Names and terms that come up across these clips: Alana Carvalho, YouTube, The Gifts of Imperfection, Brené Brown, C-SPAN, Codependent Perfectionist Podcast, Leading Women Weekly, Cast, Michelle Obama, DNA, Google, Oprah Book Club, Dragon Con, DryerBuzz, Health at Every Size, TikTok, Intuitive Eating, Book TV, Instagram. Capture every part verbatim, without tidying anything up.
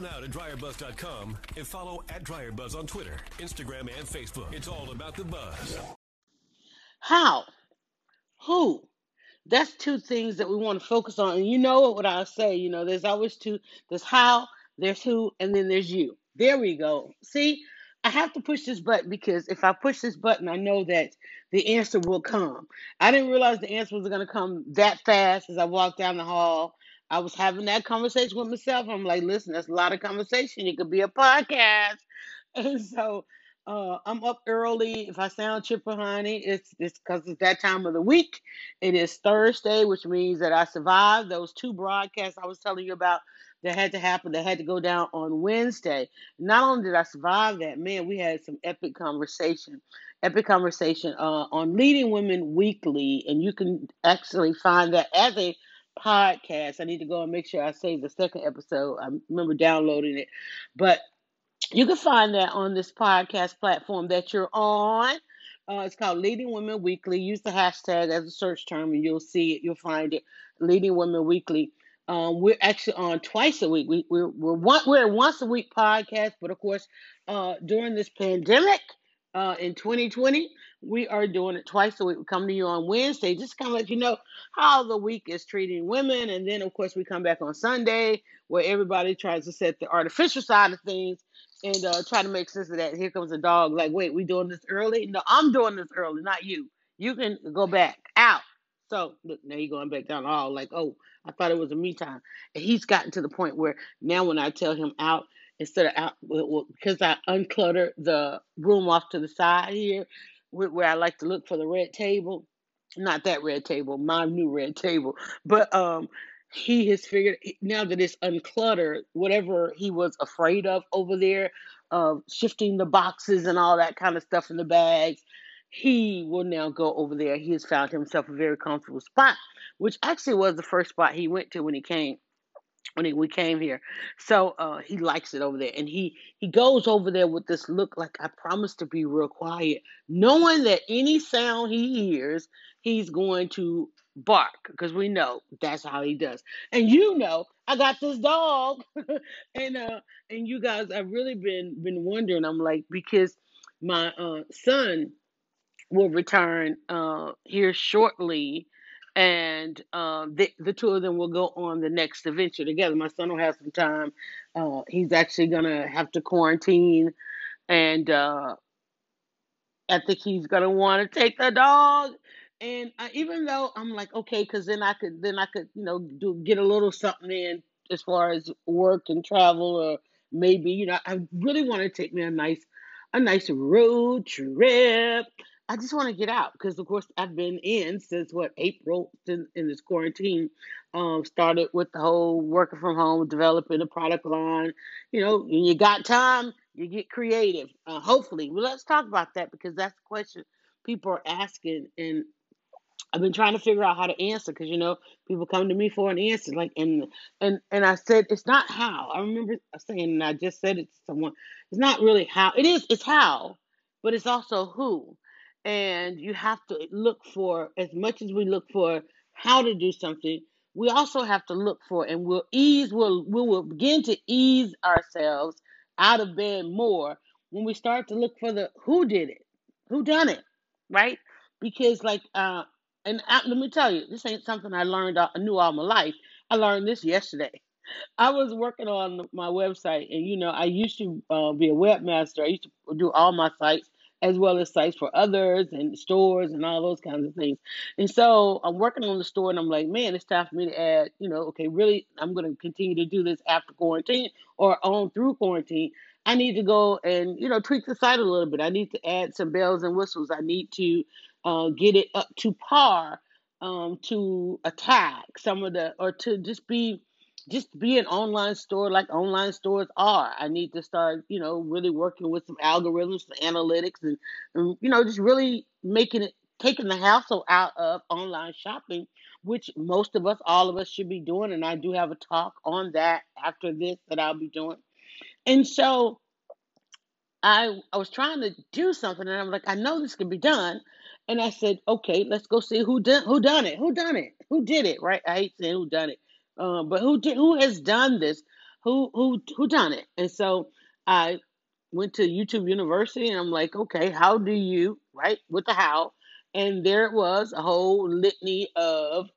now to dryer buzz dot com and follow at DryerBuzz on Twitter, Instagram, and Facebook. It's all about the buzz. How? Who? That's two things that we want to focus on. And you know what I say, you know, there's always two. There's how, there's who, and then there's you. There we go. See, I have to push this button because if I push this button, I know that the answer will come. I didn't realize the answer was going to come that fast as I walked down the hall. I was having that conversation with myself. I'm like, listen, that's a lot of conversation. It could be a podcast. And so uh, I'm up early. If I sound chipper, honey, it's because it's, it's that time of the week. It is Thursday, which means that I survived those two broadcasts I was telling you about that had to happen, that had to go down on Wednesday. Not only did I survive that, man, we had some epic conversation, epic conversation uh, on Leading Women Weekly. And you can actually find that as a podcast. I need to go and make sure I save the second episode. I remember downloading it, but you can find that on this podcast platform that you're on. Uh, it's called Leading Women Weekly. Use the hashtag as a search term and you'll see it. You'll find it. Leading Women Weekly. Um, we're actually on twice a week. We, we're we're, one, we're a once a week podcast, but of course, uh, during this pandemic, Uh, in twenty twenty, we are doing it twice a week. We come to you on Wednesday, just kind of let you know how the week is treating women. And then, of course, we come back on Sunday, where everybody tries to set the artificial side of things and uh, try to make sense of that. Here comes a dog. Like, wait, we doing this early? No, I'm doing this early, not you. You can go back out. So, look, now you're going back down all like, oh, I thought it was a me time. And he's gotten to the point where now when I tell him out, instead of out, well, because I unclutter the room off to the side here, where I like to look for the red table. Not that red table, my new red table. But um, he has figured, now that it's uncluttered, whatever he was afraid of over there, of shifting the boxes and all that kind of stuff in the bags, he will now go over there. He has found himself a very comfortable spot, which actually was the first spot he went to when he came. When we came here. So uh, he likes it over there. And he, he goes over there with this look like, I promise to be real quiet, knowing that any sound he hears, he's going to bark, because we know that's how he does. And you know, I got this dog. and uh, and you guys, I've really been, been wondering. I'm like, because my uh, son will return uh, here shortly. And um, the, the two of them will go on the next adventure together. My son will have some time. Uh, he's actually going to have to quarantine. And uh, I think he's going to want to take the dog. And I, even though I'm like, okay, because then I could, then I could, you know, do, get a little something in as far as work and travel, or maybe, you know, I really want to take me a nice, a nice road trip. I just want to get out because, of course, I've been in since, what, April in, in this quarantine. Um, started with the whole working from home, developing a product line. You know, when you got time, you get creative, uh, hopefully. Well, let's talk about that because that's the question people are asking. And I've been trying to figure out how to answer because, you know, people come to me for an answer. Like, and, and, and I said, it's not how. I remember saying, and I just said it to someone, it's not really how. It is, it's how, but it's also who. And you have to look for, as much as we look for how to do something, we also have to look for, and we'll ease, we'll, we will begin to ease ourselves out of bed more when we start to look for the who did it, who done it, right? Because like, uh, and I, let me tell you, this ain't something I learned, I knew all my life. I learned this yesterday. I was working on my website, and you know, I used to uh, be a webmaster. I used to do all my sites, as well as sites for others and stores and all those kinds of things. And so I'm working on the store and I'm like, man, it's time for me to add, you know, okay, really, I'm going to continue to do this after quarantine or on through quarantine. I need to go and, you know, tweak the site a little bit. I need to add some bells and whistles. I need to uh, get it up to par um, to attack some of the, or to just be, just be an online store like online stores are. I need to start, you know, really working with some algorithms, some analytics, and, and, you know, just really making it, taking the hassle out of online shopping, which most of us, all of us should be doing. And I do have a talk on that after this that I'll be doing. And so I, I was trying to do something and I'm like, I know this can be done. And I said, okay, let's go see who done, who done it, who done it, who did it, right? I hate saying who done it. Uh, but who did, who has done this? who who who done it? And so I went to YouTube University, and I'm like, okay, how do you, right, with the how? And there it was, a whole litany of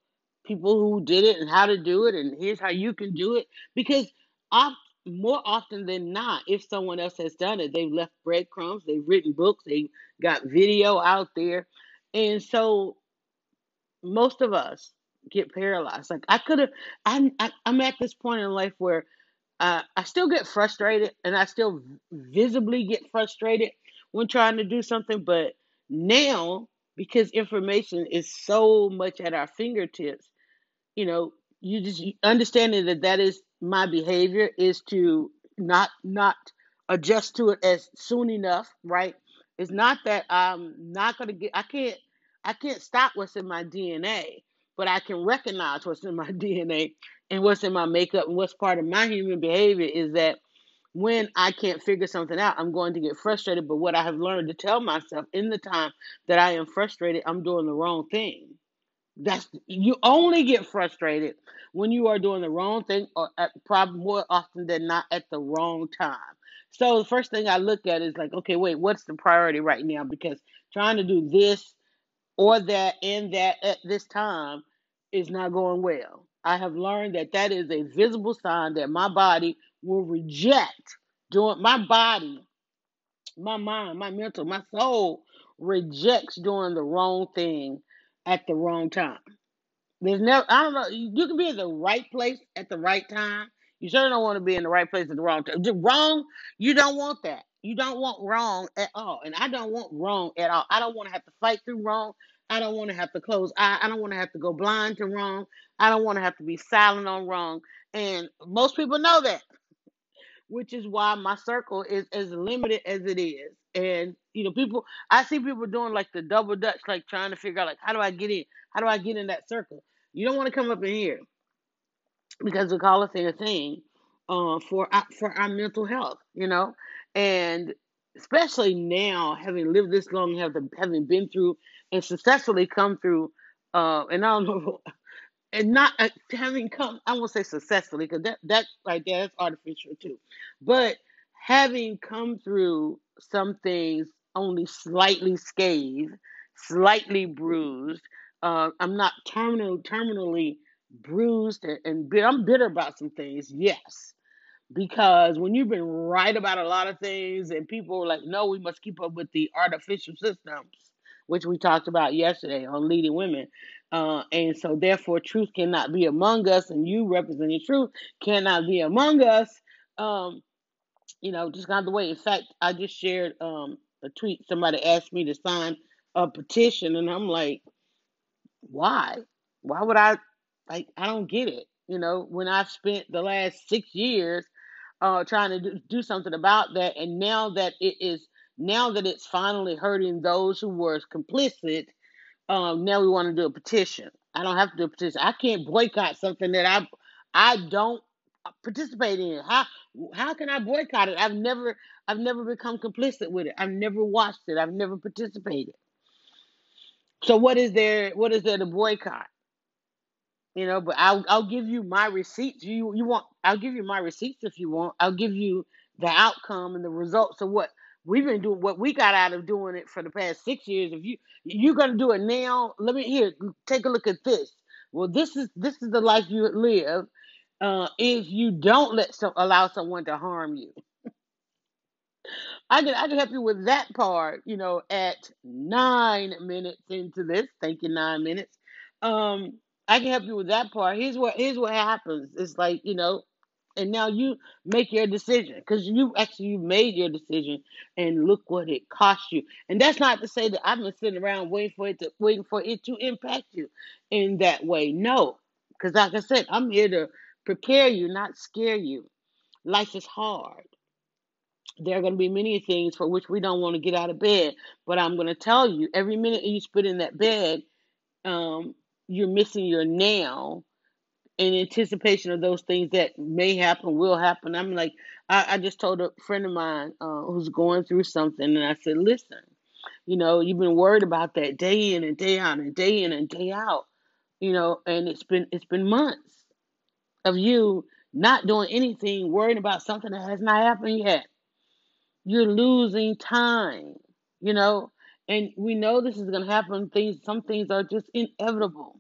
people who did it and how to do it, and here's how you can do it. Because I, more often than not, if someone else has done it, they've left breadcrumbs, they've written books, they got video out there. And so most of us get paralyzed. Like I could have, I'm, I'm at this point in life where uh, I still get frustrated, and I still visibly get frustrated when trying to do something. But now, because information is so much at our fingertips, you know, you just understanding that that is my behavior is to not, not adjust to it as soon enough. Right. It's not that I'm not going to get, I can't, I can't stop what's in my D N A, but I can recognize what's in my D N A and what's in my makeup and what's part of my human behavior is that when I can't figure something out, I'm going to get frustrated. But what I have learned to tell myself in the time that I am frustrated, I'm doing the wrong thing. That's, you only get frustrated when you are doing the wrong thing, or at, probably more often than not at the wrong time. So the first thing I look at is like, okay, wait, what's the priority right now? Because trying to do this or that and that at this time is not going well. I have learned that that is a visible sign that my body will reject doing, my body, my mind, my mental, my soul rejects doing the wrong thing at the wrong time. There's never, I don't know, you can be in the right place at the right time. You certainly don't want to be in the right place at the wrong time. The wrong, you don't want that. You don't want wrong at all. And I don't want wrong at all. I don't want to have to fight through wrong. I don't want to have to close eye. I don't want to have to go blind to wrong. I don't want to have to be silent on wrong. And most people know that, which is why my circle is as limited as it is. And, you know, people, I see people doing like the double dutch, like trying to figure out, like, how do I get in? How do I get in that circle? You don't want to come up in here because we call a thing a thing uh, for, for our mental health, you know? And especially now, having lived this long, having, having been through and successfully come through, uh, and I don't know, and not uh, having come, I won't say successfully, because that, that right there, that's artificial too. But having come through some things only slightly scathed, slightly bruised, uh, I'm not terminal, terminally bruised and, and bitter. I'm bitter about some things, yes. Because when you've been right about a lot of things and people are like, no, we must keep up with the artificial systems, which we talked about yesterday on Leading Women. Uh, and so therefore truth cannot be among us, and you representing truth cannot be among us. Um, you know, just got the way. In fact, I just shared um, a tweet. Somebody asked me to sign a petition, and I'm like, why? Why would I? Like, I don't get it. You know, when I've spent the last six years uh, trying to do, do something about that, and now that it is, now that it's finally hurting those who were complicit, um, now we want to do a petition. I don't have to do a petition. I can't boycott something that I I don't participate in. How how can I boycott it? I've never I've never become complicit with it. I've never watched it. I've never participated. So what is there? What is there to boycott? You know, but I'll I'll give you my receipts. You you want? I'll give you my receipts if you want. I'll give you the outcome and the results of what we've been doing, what we got out of doing it for the past six years. If you you're gonna do it now, let me here take a look at this. Well, this is this is the life you live uh, if you don't let some, allow someone to harm you. I can I can help you with that part. You know, at nine minutes into this, thank you, nine minutes. Um. I can help you with that part. Here's what here's what happens. It's like, you know, and now you make your decision because you actually you made your decision, and look what it cost you. And that's not to say that I've been sitting around waiting for it to waiting for it to impact you in that way. No, because like I said, I'm here to prepare you, not scare you. Life is hard. There are going to be many things for which we don't want to get out of bed, but I'm going to tell you, every minute you spend in that bed, um. you're missing your now in anticipation of those things that may happen, will happen. I'm like, I, I just told a friend of mine uh, who's going through something, and I said, listen, you know, you've been worried about that day in and day out and day in and day out, you know, and it's been, it's been months of you not doing anything, worrying about something that has not happened yet. You're losing time, you know, and we know this is going to happen. Things, some things are just inevitable.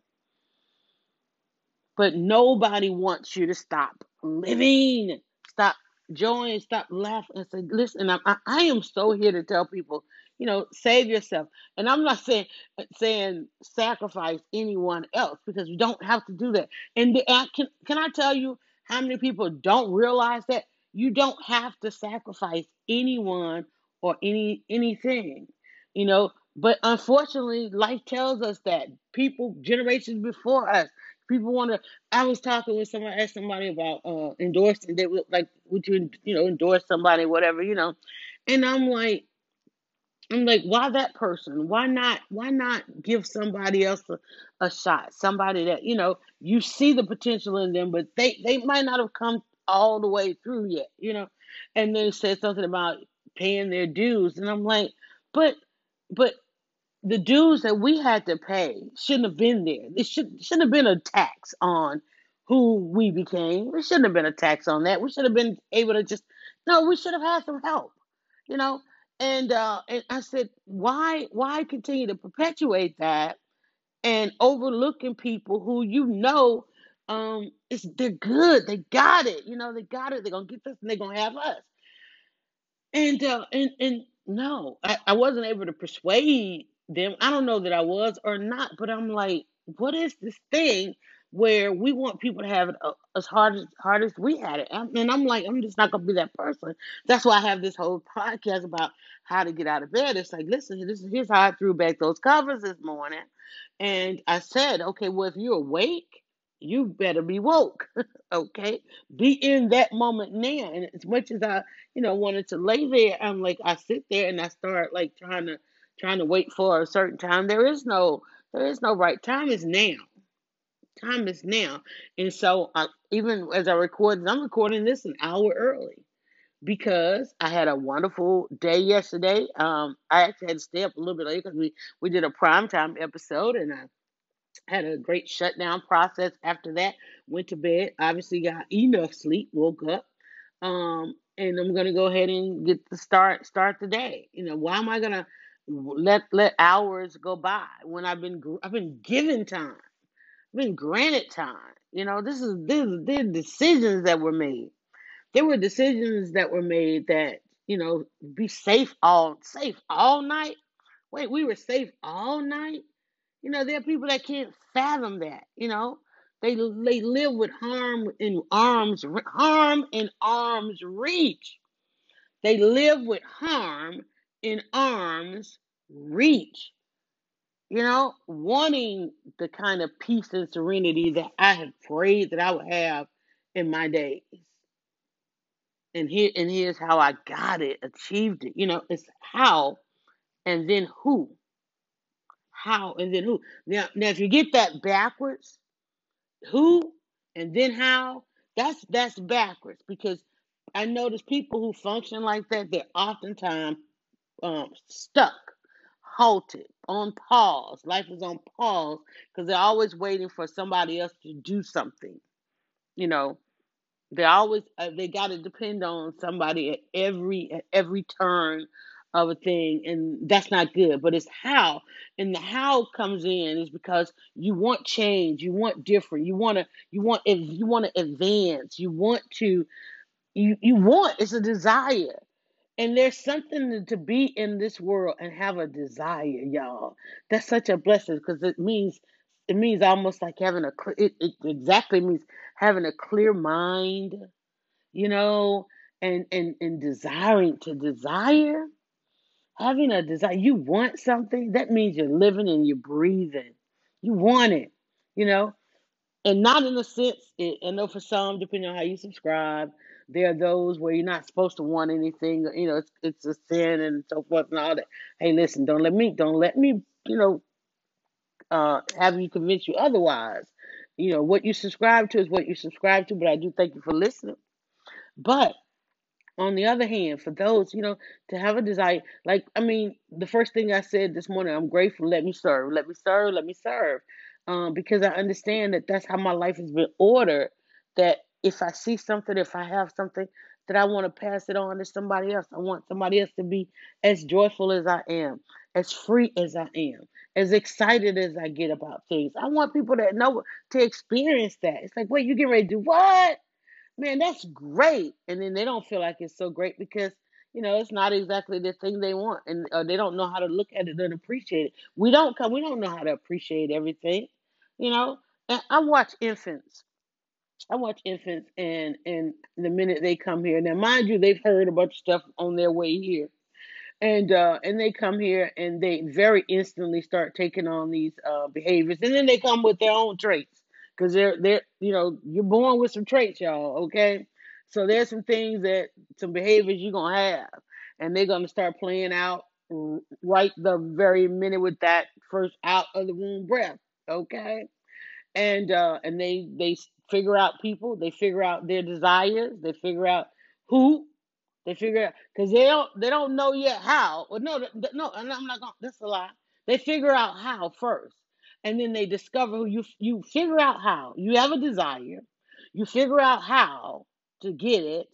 But nobody wants you to stop living, stop joy, stop laughing, and say, listen, I, I, I am so here to tell people, you know, save yourself. And I'm not saying saying sacrifice anyone else, because you don't have to do that. And the, can, can I tell you how many people don't realize that? You don't have to sacrifice anyone or any anything, you know. But unfortunately, life tells us that. People, generations before us, people want to. I was talking with someone, asked somebody about uh, endorsing. They were like, would you, you know, endorse somebody, whatever, you know. And I'm like, I'm like, why that person? Why not? Why not give somebody else a, a shot? Somebody that, you know, you see the potential in them, but they they might not have come all the way through yet, you know. And then said something about paying their dues, and I'm like, but but the dues that we had to pay shouldn't have been there. It should shouldn't have been a tax on who we became. It shouldn't have been a tax on that. We should have been able to just no. We should have had some help, you know. And uh, and I said, why why continue to perpetuate that and overlooking people who you know. Um, it's they're good. They got it. You know, they got it. They're gonna get this, and they're gonna have us. And uh, and and no, I, I wasn't able to persuade them. I don't know that I was or not, but I'm like, what is this thing where we want people to have it as hard as hard as we had it? And I'm like, I'm just not gonna be that person. That's why I have this whole podcast about how to get out of bed. It's like, listen, this is here's how I threw back those covers this morning, and I said, okay, well, if you're awake, you better be woke, okay? Be in that moment now. And as much as I, you know, wanted to lay there, I'm like, I sit there and I start like trying to, trying to wait for a certain time. There is no, there is no right time. Is now. Time is now. And so, I, even as I record, I'm recording this an hour early because I had a wonderful day yesterday. Um, I actually had to stay up a little bit late because we we did a primetime episode, and I had a great shutdown process after that. Went to bed. Obviously got enough sleep. Woke up. Um, and I'm going to go ahead and get the start, start the day. You know, why am I going to let let hours go by when I've been I've been given time. I've been granted time. You know, this is this the decisions that were made. There were decisions that were made that, you know, be safe all safe all night. Wait, we were safe all night? You know, there are people that can't fathom that. You know, they they live with harm in arms harm in arms reach. They live with harm in arms reach. You know, wanting the kind of peace and serenity that I have prayed that I would have in my days. And here and here's how I got it, achieved it. You know, it's how, and then who. How and then who. Now, now, if you get that backwards, who and then how, that's that's backwards, because I notice people who function like that, they're oftentimes um, stuck, halted, on pause. Life is on pause because they're always waiting for somebody else to do something. You know, they always uh, they got to depend on somebody at every at every turn of a thing, and that's not good. But it's how, and the how comes in is because you want change, you want different, you want to, you want, you want to advance, you want to, you you want. It's a desire, and there's something to be in this world and have a desire, y'all. That's such a blessing, because it means it means almost like having a it, it exactly means having a clear mind, you know, and and and desiring to desire. Having a desire, you want something, that means you're living and you're breathing. You want it, you know? And not in the sense, I know for some, depending on how you subscribe, there are those where you're not supposed to want anything. You know, it's, it's a sin and so forth and all that. Hey, listen, don't let me, don't let me, you know, uh, have you convince you otherwise. You know, what you subscribe to is what you subscribe to, but I do thank you for listening. But on the other hand, for those, you know, to have a desire, like, I mean, the first thing I said this morning, I'm grateful, let me serve, let me serve, let me serve, um, because I understand that that's how my life has been ordered, that If I see something, if I have something that I want to pass it on to somebody else, I want somebody else to be as joyful as I am, as free as I am, as excited as I get about things. I want people that know to experience that. It's like, wait, you getting ready to do what? Man, that's great. And then they don't feel like it's so great because, you know, it's not exactly the thing they want, and uh, they don't know how to look at it and appreciate it. We don't come, we don't know how to appreciate everything, you know. And I watch infants. I watch infants, and and the minute they come here, now mind you, they've heard a bunch of stuff on their way here, and uh, and they come here and they very instantly start taking on these uh, behaviors, and then they come with their own traits because they're they're you know, you're born with some traits, y'all, okay. So there's some things that, some behaviors you're going to have, and they're going to start playing out right the very minute with that first out of the womb breath, okay? And uh, and they they figure out people, they figure out their desires, they figure out who, they figure out, because they don't, they don't know yet how, or no, no, I'm not going to, that's a lie. They figure out how first, and then they discover who you, you figure out how, you have a desire, you figure out how to get it,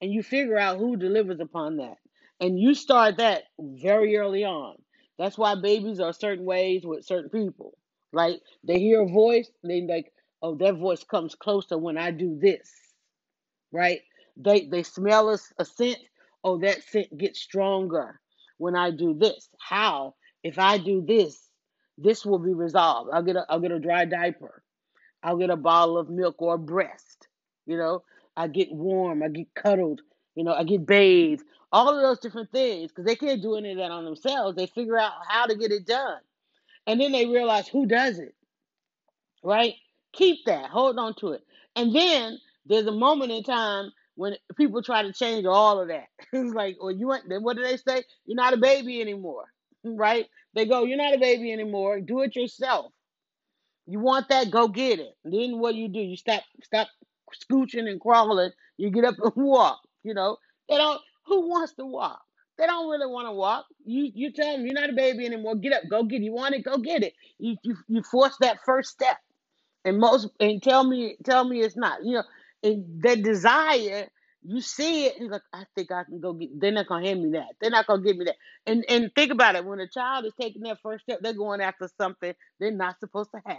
and you figure out who delivers upon that, and you start that very early on. That's why babies are certain ways with certain people. Like, they hear a voice, they like, oh, that voice comes closer when I do this, right? They they smell a, a scent, oh, that scent gets stronger when I do this. How? If I do this, this will be resolved. I'll get a I'll get a dry diaper. I'll get a bottle of milk or a breast, you know. I get warm, I get cuddled, you know, I get bathed, all of those different things, because they can't do any of that on themselves. They figure out how to get it done. And then they realize who does it, right? Keep that, hold on to it. And then there's a moment in time when people try to change all of that. It's like, well, you ain't, what do they say? You're not a baby anymore, right? They go, you're not a baby anymore, do it yourself. You want that, go get it. And then what do you do? You stop, stop. Scooching and crawling, you get up and walk. You know, they don't. Who wants to walk? They don't really want to walk. You you tell them you're not a baby anymore. Get up, go get it. You want it, go get it. You you you force that first step, and most and tell me tell me it's not. You know, and that desire, you see it, and you're like, I think I can go get. They're not gonna hand me that. They're not gonna give me that. And and think about it. When a child is taking that first step, they're going after something they're not supposed to have.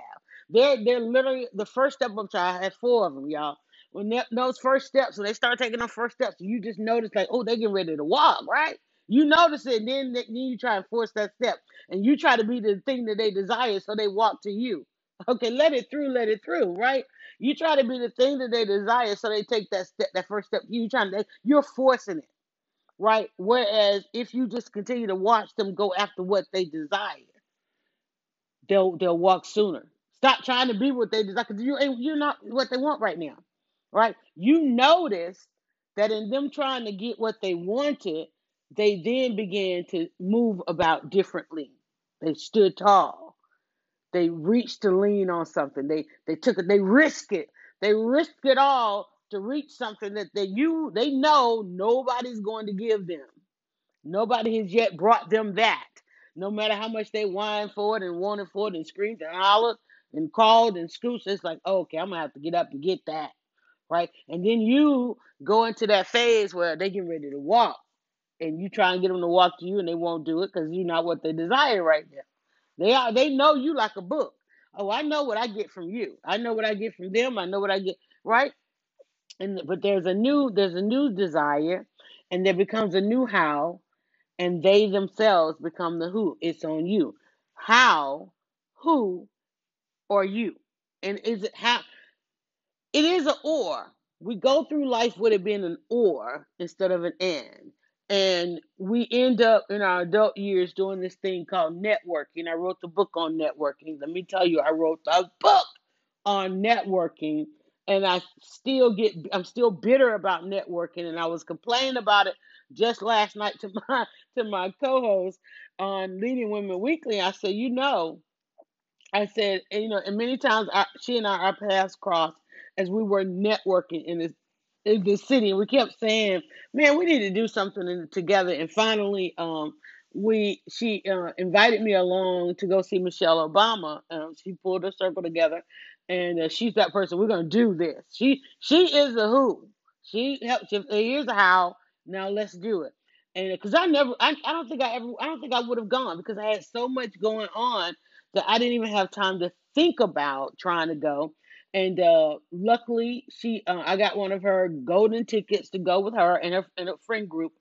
They're they're literally the first step of a child. I had four of them, y'all. When those first steps, when they start taking those first steps, you just notice like, oh, they get ready to walk, right? You notice it, and then, then you try and force that step, and you try to be the thing that they desire, so they walk to you. Okay, let it through, let it through, right? You try to be the thing that they desire, so they take that step, that first step. You trying to, you're forcing it, right? Whereas if you just continue to watch them go after what they desire, they'll they'll walk sooner. Stop trying to be what they desire, because you ain't, you're not what they want right now. Right? You notice that in them trying to get what they wanted, they then began to move about differently. They stood tall. They reached to lean on something. They they took it. They risked it. They risked it all to reach something that they you they know nobody's going to give them. Nobody has yet brought them that. No matter how much they whined for it and wanted for it and screamed and hollered and called and scooched, it's like, oh, okay, I'm gonna have to get up and get that. Right? And then you go into that phase where they get ready to walk, and you try and get them to walk to you, and they won't do it because you're not what they desire right now. They are, they know you like a book. Oh, I know what I get from you. I know what I get from them. I know what I get, right? And but there's a new, there's a new desire, and there becomes a new how, and they themselves become the who. It's on you. How, who, or you? And is it how? It is an or. We go through life with it being an or instead of an and. And we end up in our adult years doing this thing called networking. I wrote the book on networking. Let me tell you, I wrote a book on networking, and I still get, I'm still bitter about networking. And I was complaining about it just last night to my, to my co-host on Leading Women Weekly. I said, you know, I said, and, you know, and many times I, she and I, our paths crossed as we were networking in this, in this city. And we kept saying, man, we need to do something in, together. And finally, um, we she uh, invited me along to go see Michelle Obama. Um, she pulled her circle together and uh, she's that person. We're gonna do this. She she is a who. She helps. Here's a how. Now let's do it. And because I never, I, I don't think I ever, I don't think I would have gone because I had so much going on that I didn't even have time to think about trying to go. And uh, luckily, she uh, I got one of her golden tickets to go with her and her, and her friend group,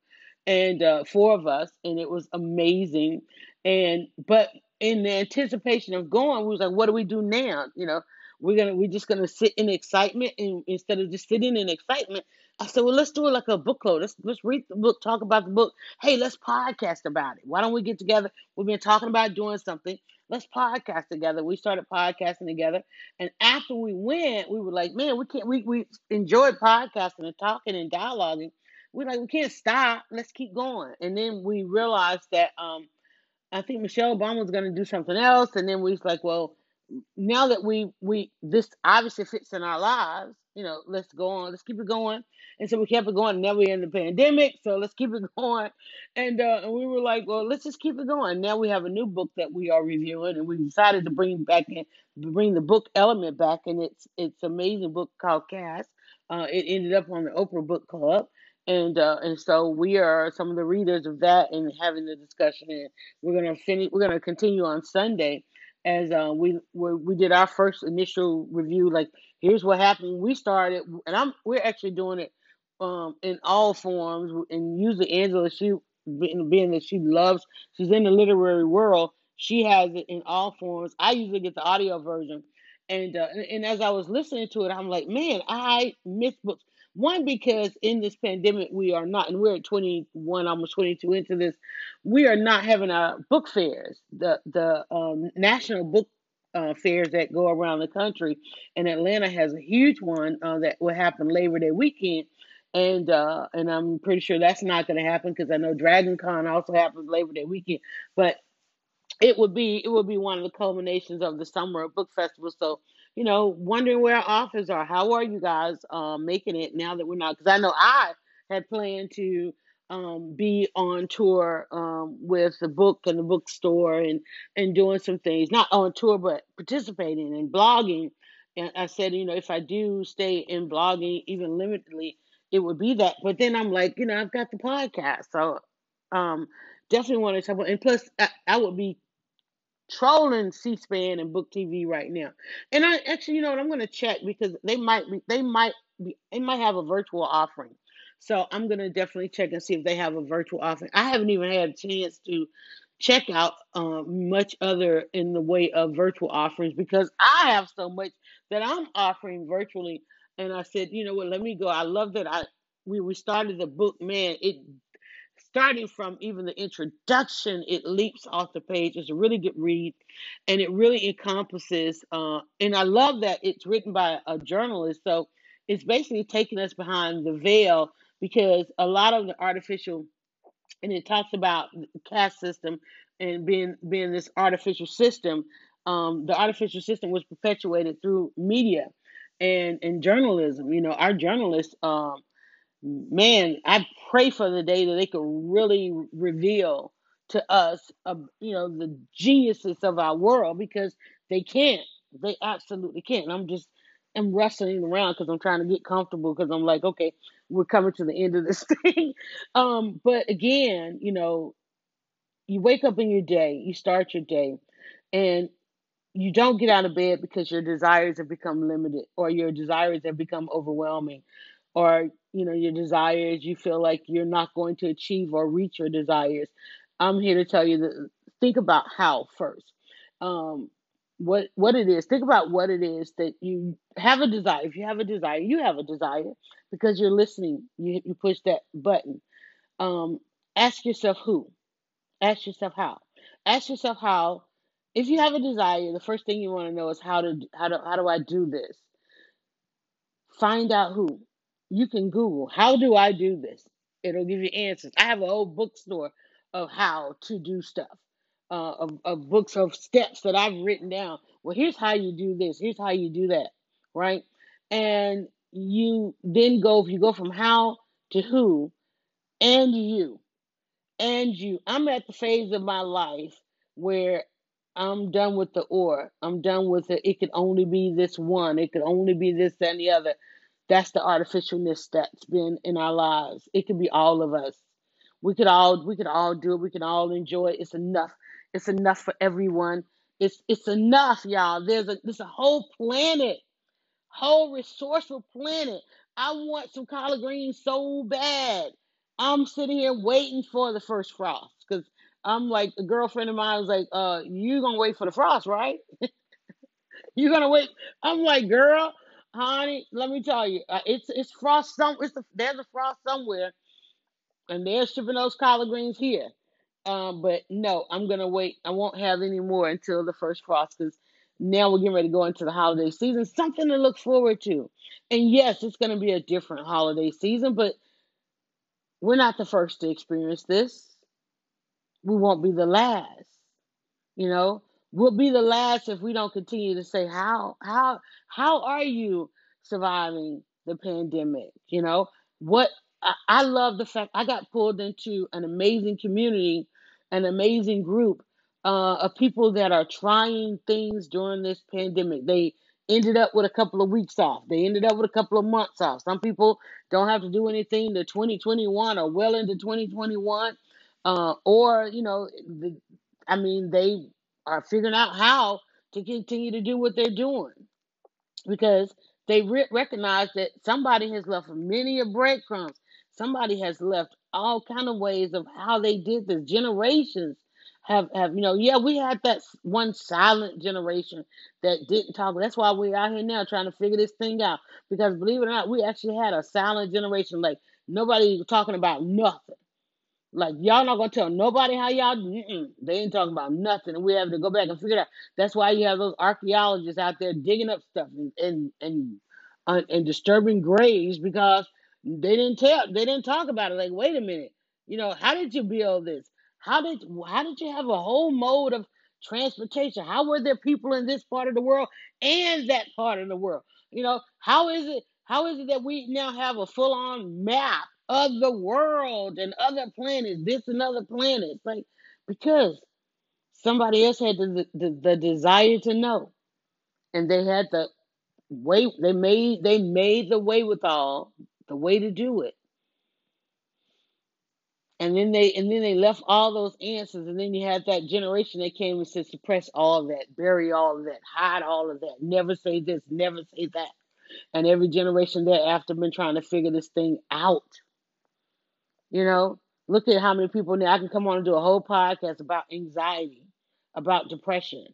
and uh, four of us, and it was amazing. And but in the anticipation of going, we was like, "What do we do now?" You know, we're gonna we're just gonna sit in excitement, and instead of just sitting in excitement, I said, "Well, let's do it like a book club. Let's let's read the book, talk about the book. Hey, let's podcast about it. Why don't we get together? We've been talking about doing something." Let's podcast together. We started podcasting together. And after we went, we were like, man, we can't, we, we enjoyed podcasting and talking and dialoguing. We're like, we can't stop. Let's keep going. And then we realized that um, I think Michelle Obama was going to do something else. And then we was like, well, now that we, we, this obviously fits in our lives, you know, let's go on, let's keep it going. And so we kept it going. Now we're in the pandemic, so let's keep it going. And uh, and we were like, well, let's just keep it going. Now we have a new book that we are reviewing, and we decided to bring back in, bring the book element back, and it's it's an amazing book called Cast. Uh, it ended up on the Oprah Book Club, and uh, and so we are some of the readers of that and having the discussion. And we're gonna finish. We're gonna continue on Sunday. As uh, we we did our first initial review, like here's what happened. We started, and I'm we're actually doing it um, in all forms. And usually Angela, she being that she loves, she's in the literary world, she has it in all forms. I usually get the audio version, and uh, and, and as I was listening to it, I'm like, man, I miss books. One, because in this pandemic, we are not, and we're at twenty-one, almost twenty-two into this, we are not having our book fairs, the the um, national book uh, fairs that go around the country. And Atlanta has a huge one uh, that will happen Labor Day weekend. And uh, and I'm pretty sure that's not going to happen because I know Dragon Con also happens Labor Day weekend. But it would be it would be one of the culminations of the summer book festival. So, you know, wondering where our offers are. How are you guys uh, making it now that we're not? Because I know I had planned to um, be on tour um, with the book and the bookstore and, and doing some things. Not on tour, but participating and blogging. And I said, you know, if I do stay in blogging, even limitedly, it would be that. But then I'm like, you know, I've got the podcast. So um, definitely want to talk about. And plus, I, I would be trolling C-SPAN and Book T V right now, and I actually, you know what, I'm gonna check because they might be, they might be, they might have a virtual offering. So I'm gonna definitely check and see if they have a virtual offering. I haven't even had a chance to check out um, much other in the way of virtual offerings because I have so much that I'm offering virtually. And I said, you know what, let me go. I love that I we we started the book, man. It. Starting from even the introduction, it leaps off the page. It's a really good read, and it really encompasses. Uh, and I love that it's written by a journalist, so it's basically taking us behind the veil because a lot of the artificial, and it talks about the caste system and being being this artificial system. Um, the artificial system was perpetuated through media and and journalism. You know, our journalists. Um, Man, I pray for the day that they could really reveal to us, uh, you know, the geniuses of our world because they can't. They absolutely can't. And I'm just, I'm wrestling around because I'm trying to get comfortable because I'm like, okay, we're coming to the end of this thing. um, but again, you know, you wake up in your day, you start your day, and you don't get out of bed because your desires have become limited or your desires have become overwhelming. Or, you know, your desires, you feel like you're not going to achieve or reach your desires. I'm here to tell you that think about how first. Um, what what it is. Think about what it is that you have a desire. If you have a desire, you have a desire because you're listening. You, you push that button. Um, ask yourself who. Ask yourself how. Ask yourself how. If you have a desire, the first thing you want to know is how to how do how do I do this? Find out who. You can Google, how do I do this? It'll give you answers. I have a whole bookstore of how to do stuff, uh, of, of books of steps that I've written down. Well, here's how you do this. Here's how you do that, right? And you then go, if you go from how to who, and you, and you. I'm at the phase of my life where I'm done with the or. I'm done with it. It could only be this one. It could only be this, that, and the other. That's the artificialness that's been in our lives. It could be all of us. We could all we could all do it. We can all enjoy it. It's enough. It's enough for everyone. It's it's enough, y'all. There's a there's a whole planet, whole resourceful planet. I want some collard greens so bad. I'm sitting here waiting for the first frost because I'm like, a girlfriend of mine was like, uh, you gonna wait for the frost, right? You're gonna wait. I'm like, girl, honey, let me tell you, uh, it's it's frost some. It's a, there's a frost somewhere, and they're shipping those collard greens here. Um, but no, I'm gonna wait. I won't have any more until the first frost because now we're getting ready to go into the holiday season. Something to look forward to, and yes, it's gonna be a different holiday season, but we're not the first to experience this. We won't be the last, you know. We'll be the last if we don't continue to say, how, how, how are you surviving the pandemic? You know, what, I, I love the fact I got pulled into an amazing community, an amazing group uh, of people that are trying things during this pandemic. They ended up with a couple of weeks off. They ended up with a couple of months off. Some people don't have to do anything to twenty twenty-one or well into twenty twenty-one. Uh, or, you know, the, I mean, they are figuring out how to continue to do what they're doing because they re- recognize that somebody has left many a breadcrumbs. Somebody has left all kind of ways of how they did this. Generations have, have, you know, yeah, we had that one silent generation that didn't talk. That's why we're out here now trying to figure this thing out because, believe it or not, we actually had a silent generation. Like, nobody was talking about nothing. Like, y'all not going to tell nobody how y'all, mm-mm. They ain't talking about nothing. And we have to go back and figure it out. That's why you have those archaeologists out there digging up stuff and and and, uh, and disturbing graves because they didn't tell, they didn't talk about it. Like, wait a minute, you know, how did you build this? How did, how did you have a whole mode of transportation? How were there people in this part of the world and that part of the world? You know, how is it, how is it that we now have a full-on map of the world and other planets, this and other planets, like, because somebody else had the, the, the desire to know, and they had the way, they made, they made the way with all the way to do it. And then they, and then they left all those answers. And then you had that generation that came and said, suppress all that, bury all of that, hide all of that, never say this, never say that. And every generation thereafter been trying to figure this thing out. You know, look at how many people now, I can come on and do a whole podcast about anxiety, about depression,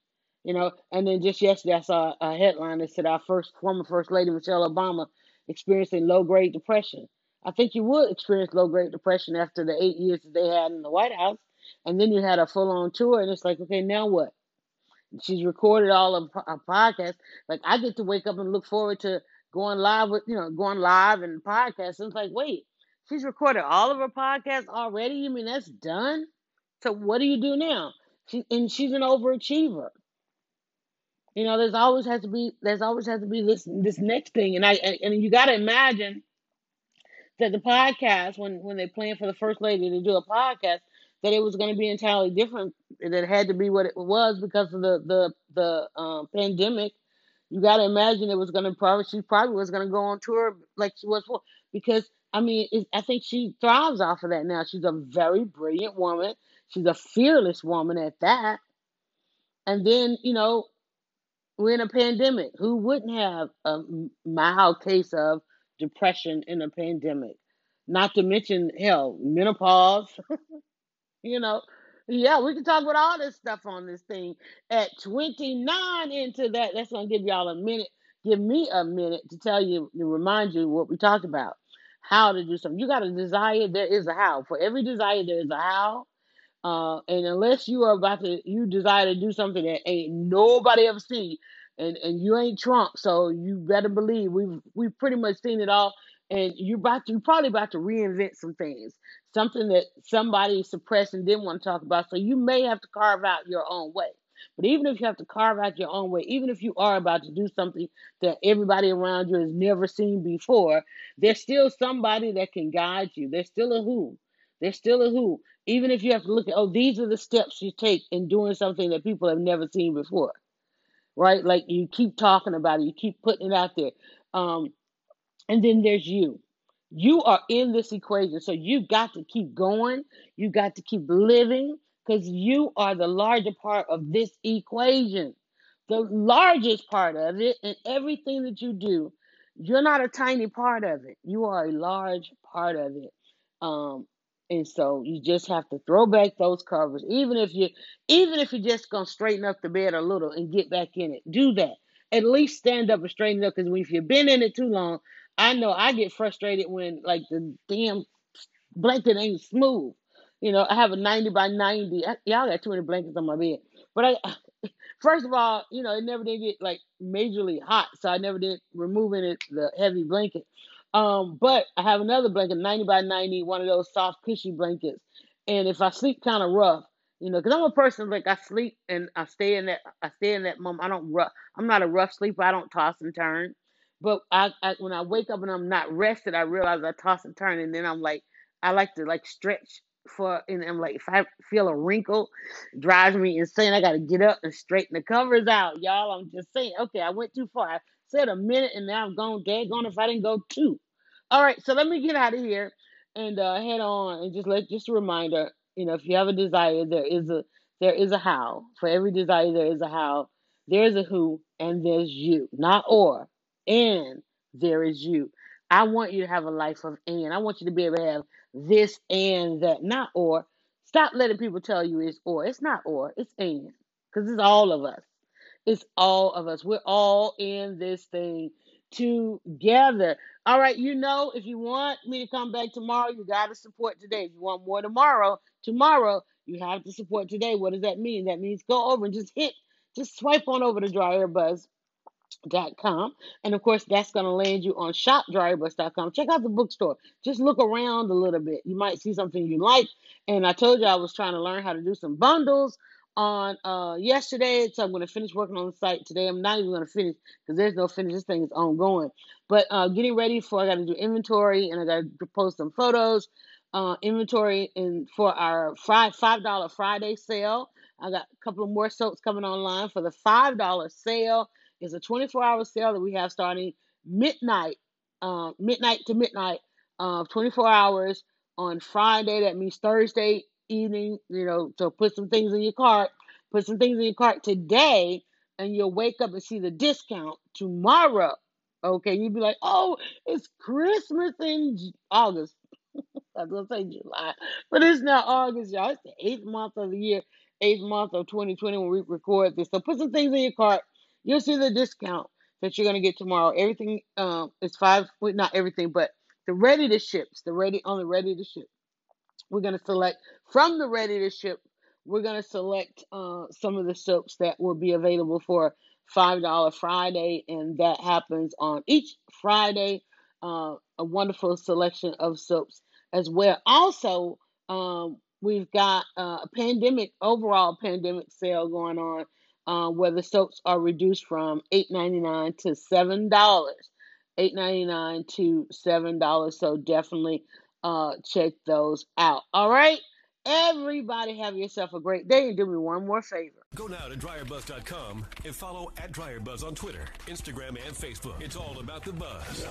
you know. And then just yesterday, I saw a headline that said our first former First Lady, Michelle Obama, experiencing low-grade depression. I think you would experience low-grade depression after the eight years that they had in the White House. And then you had a full-on tour, and it's like, okay, now what? She's recorded all of our podcasts. Like, I get to wake up and look forward to going live with, you know, going live and podcasts. And it's like, wait. She's recorded all of her podcasts already? You mean that's done? So what do you do now? She, and she's an overachiever. You know, there's always has to be there's always has to be this this next thing. And I and you gotta imagine that the podcast, when when they planned for the First Lady to do a podcast, that it was going to be entirely different. That it had to be what it was because of the the the um, pandemic. You gotta imagine it was going to probably she probably was going to go on tour like she was for because. I mean, it, I think she thrives off of that now. She's a very brilliant woman. She's a fearless woman at that. And then, you know, we're in a pandemic. Who wouldn't have a mild case of depression in a pandemic? Not to mention, hell, menopause. You know, yeah, we can talk about all this stuff on this thing. At twenty-nine into that, that's going to give y'all a minute. Give me a minute to tell you, to remind you what we talked about. How to do something. You got a desire, there is a how. For every desire, there is a how. Uh, and unless you are about to, you desire to do something that ain't nobody ever seen, and, and you ain't Trump, so you better believe we've we've pretty much seen it all. And you're about to, you're probably about to reinvent some things, something that somebody suppressed and didn't want to talk about. So you may have to carve out your own way. But even if you have to carve out your own way, even if you are about to do something that everybody around you has never seen before, there's still somebody that can guide you. There's still a who. There's still a who. Even if you have to look at, oh, these are the steps you take in doing something that people have never seen before, right? Like, you keep talking about it. You keep putting it out there. Um, and then there's you. You are in this equation. So you've got to keep going. You've got to keep living, because you are the larger part of this equation. The largest part of it, and everything that you do, you're not a tiny part of it. You are a large part of it. Um, and so you just have to throw back those covers. Even if you, even if you're just going to straighten up the bed a little and get back in it, do that. At least stand up and straighten up, because if you've been in it too long, I know I get frustrated when, like, the damn blanket ain't smooth. You know, I have a ninety by ninety. I, y'all got too many blankets on my bed. But I... First of all, you know, it never did get, like, majorly hot, so I never did removing it, the heavy blanket. Um, but I have another blanket, ninety by ninety, one of those soft, cushy blankets. And if I sleep kind of rough, you know, because I'm a person, like, I sleep and I stay in that, I stay in that moment. I don't rough, I'm not a rough sleeper. I don't toss and turn. But I, I when I wake up and I'm not rested, I realize I toss and turn, and then I'm like, I like to, like, stretch. For and I'm like, if I feel a wrinkle, it drives me insane. I gotta get up and straighten the covers out, y'all. I'm just saying, okay, I went too far. I said a minute, and now I'm gone. Daggone if I didn't go two. All right, so let me get out of here and uh, head on, and just let just a reminder, you know, if you have a desire, there is a there is a how. For every desire, there is a how. There is a who, and there's you, not or, and there is you. I want you to have a life of and. I want you to be able to have this and that, not or. Stop letting people tell you it's or. It's not or. It's and. Because it's all of us. It's all of us. We're all in this thing together. All right, you know, if you want me to come back tomorrow, you got to support today. If you want more tomorrow, tomorrow, you have to support today. What does that mean? That means go over and just hit, just swipe on over to DryerBuzz. Dot com. And of course, that's going to land you on shop dryer buzz dot com. Check out the bookstore. Just look around a little bit. You might see something you like. And I told you I was trying to learn how to do some bundles on uh, yesterday. So I'm going to finish working on the site today. I'm not even going to finish, because there's no finish. This thing is ongoing. But uh, getting ready for, I got to do inventory, and I got to post some photos. Uh, inventory and for our five, $5 Friday sale. I got a couple of more soaps coming online for the five dollar sale. It's a twenty-four hour sale that we have starting midnight, uh, midnight to midnight, uh, twenty-four hours on Friday. That means Thursday evening, you know, so put some things in your cart, put some things in your cart today, and you'll wake up and see the discount tomorrow. Okay, you'll be like, oh, it's Christmas in August. I was going to say July, but it's not August, y'all. It's the eighth month of the year, eighth month of twenty twenty when we record this. So put some things in your cart. You'll see the discount that you're going to get tomorrow. Everything um, is five, well, not everything, but the ready to ships, the ready on the ready to ship. We're going to select from the ready to ship. We're going to select uh, some of the soaps that will be available for five dollar Friday. And that happens on each Friday, uh, a wonderful selection of soaps as well. Also, um, we've got uh, a pandemic, overall pandemic sale going on. Uh, where the soaps are reduced from eight ninety-nine to seven dollars. eight ninety-nine to seven dollars. So definitely uh, check those out. All right? Everybody have yourself a great day, and do me one more favor. Go now to dryer buzz dot com and follow at DryerBuzz on Twitter, Instagram, and Facebook. It's all about the buzz.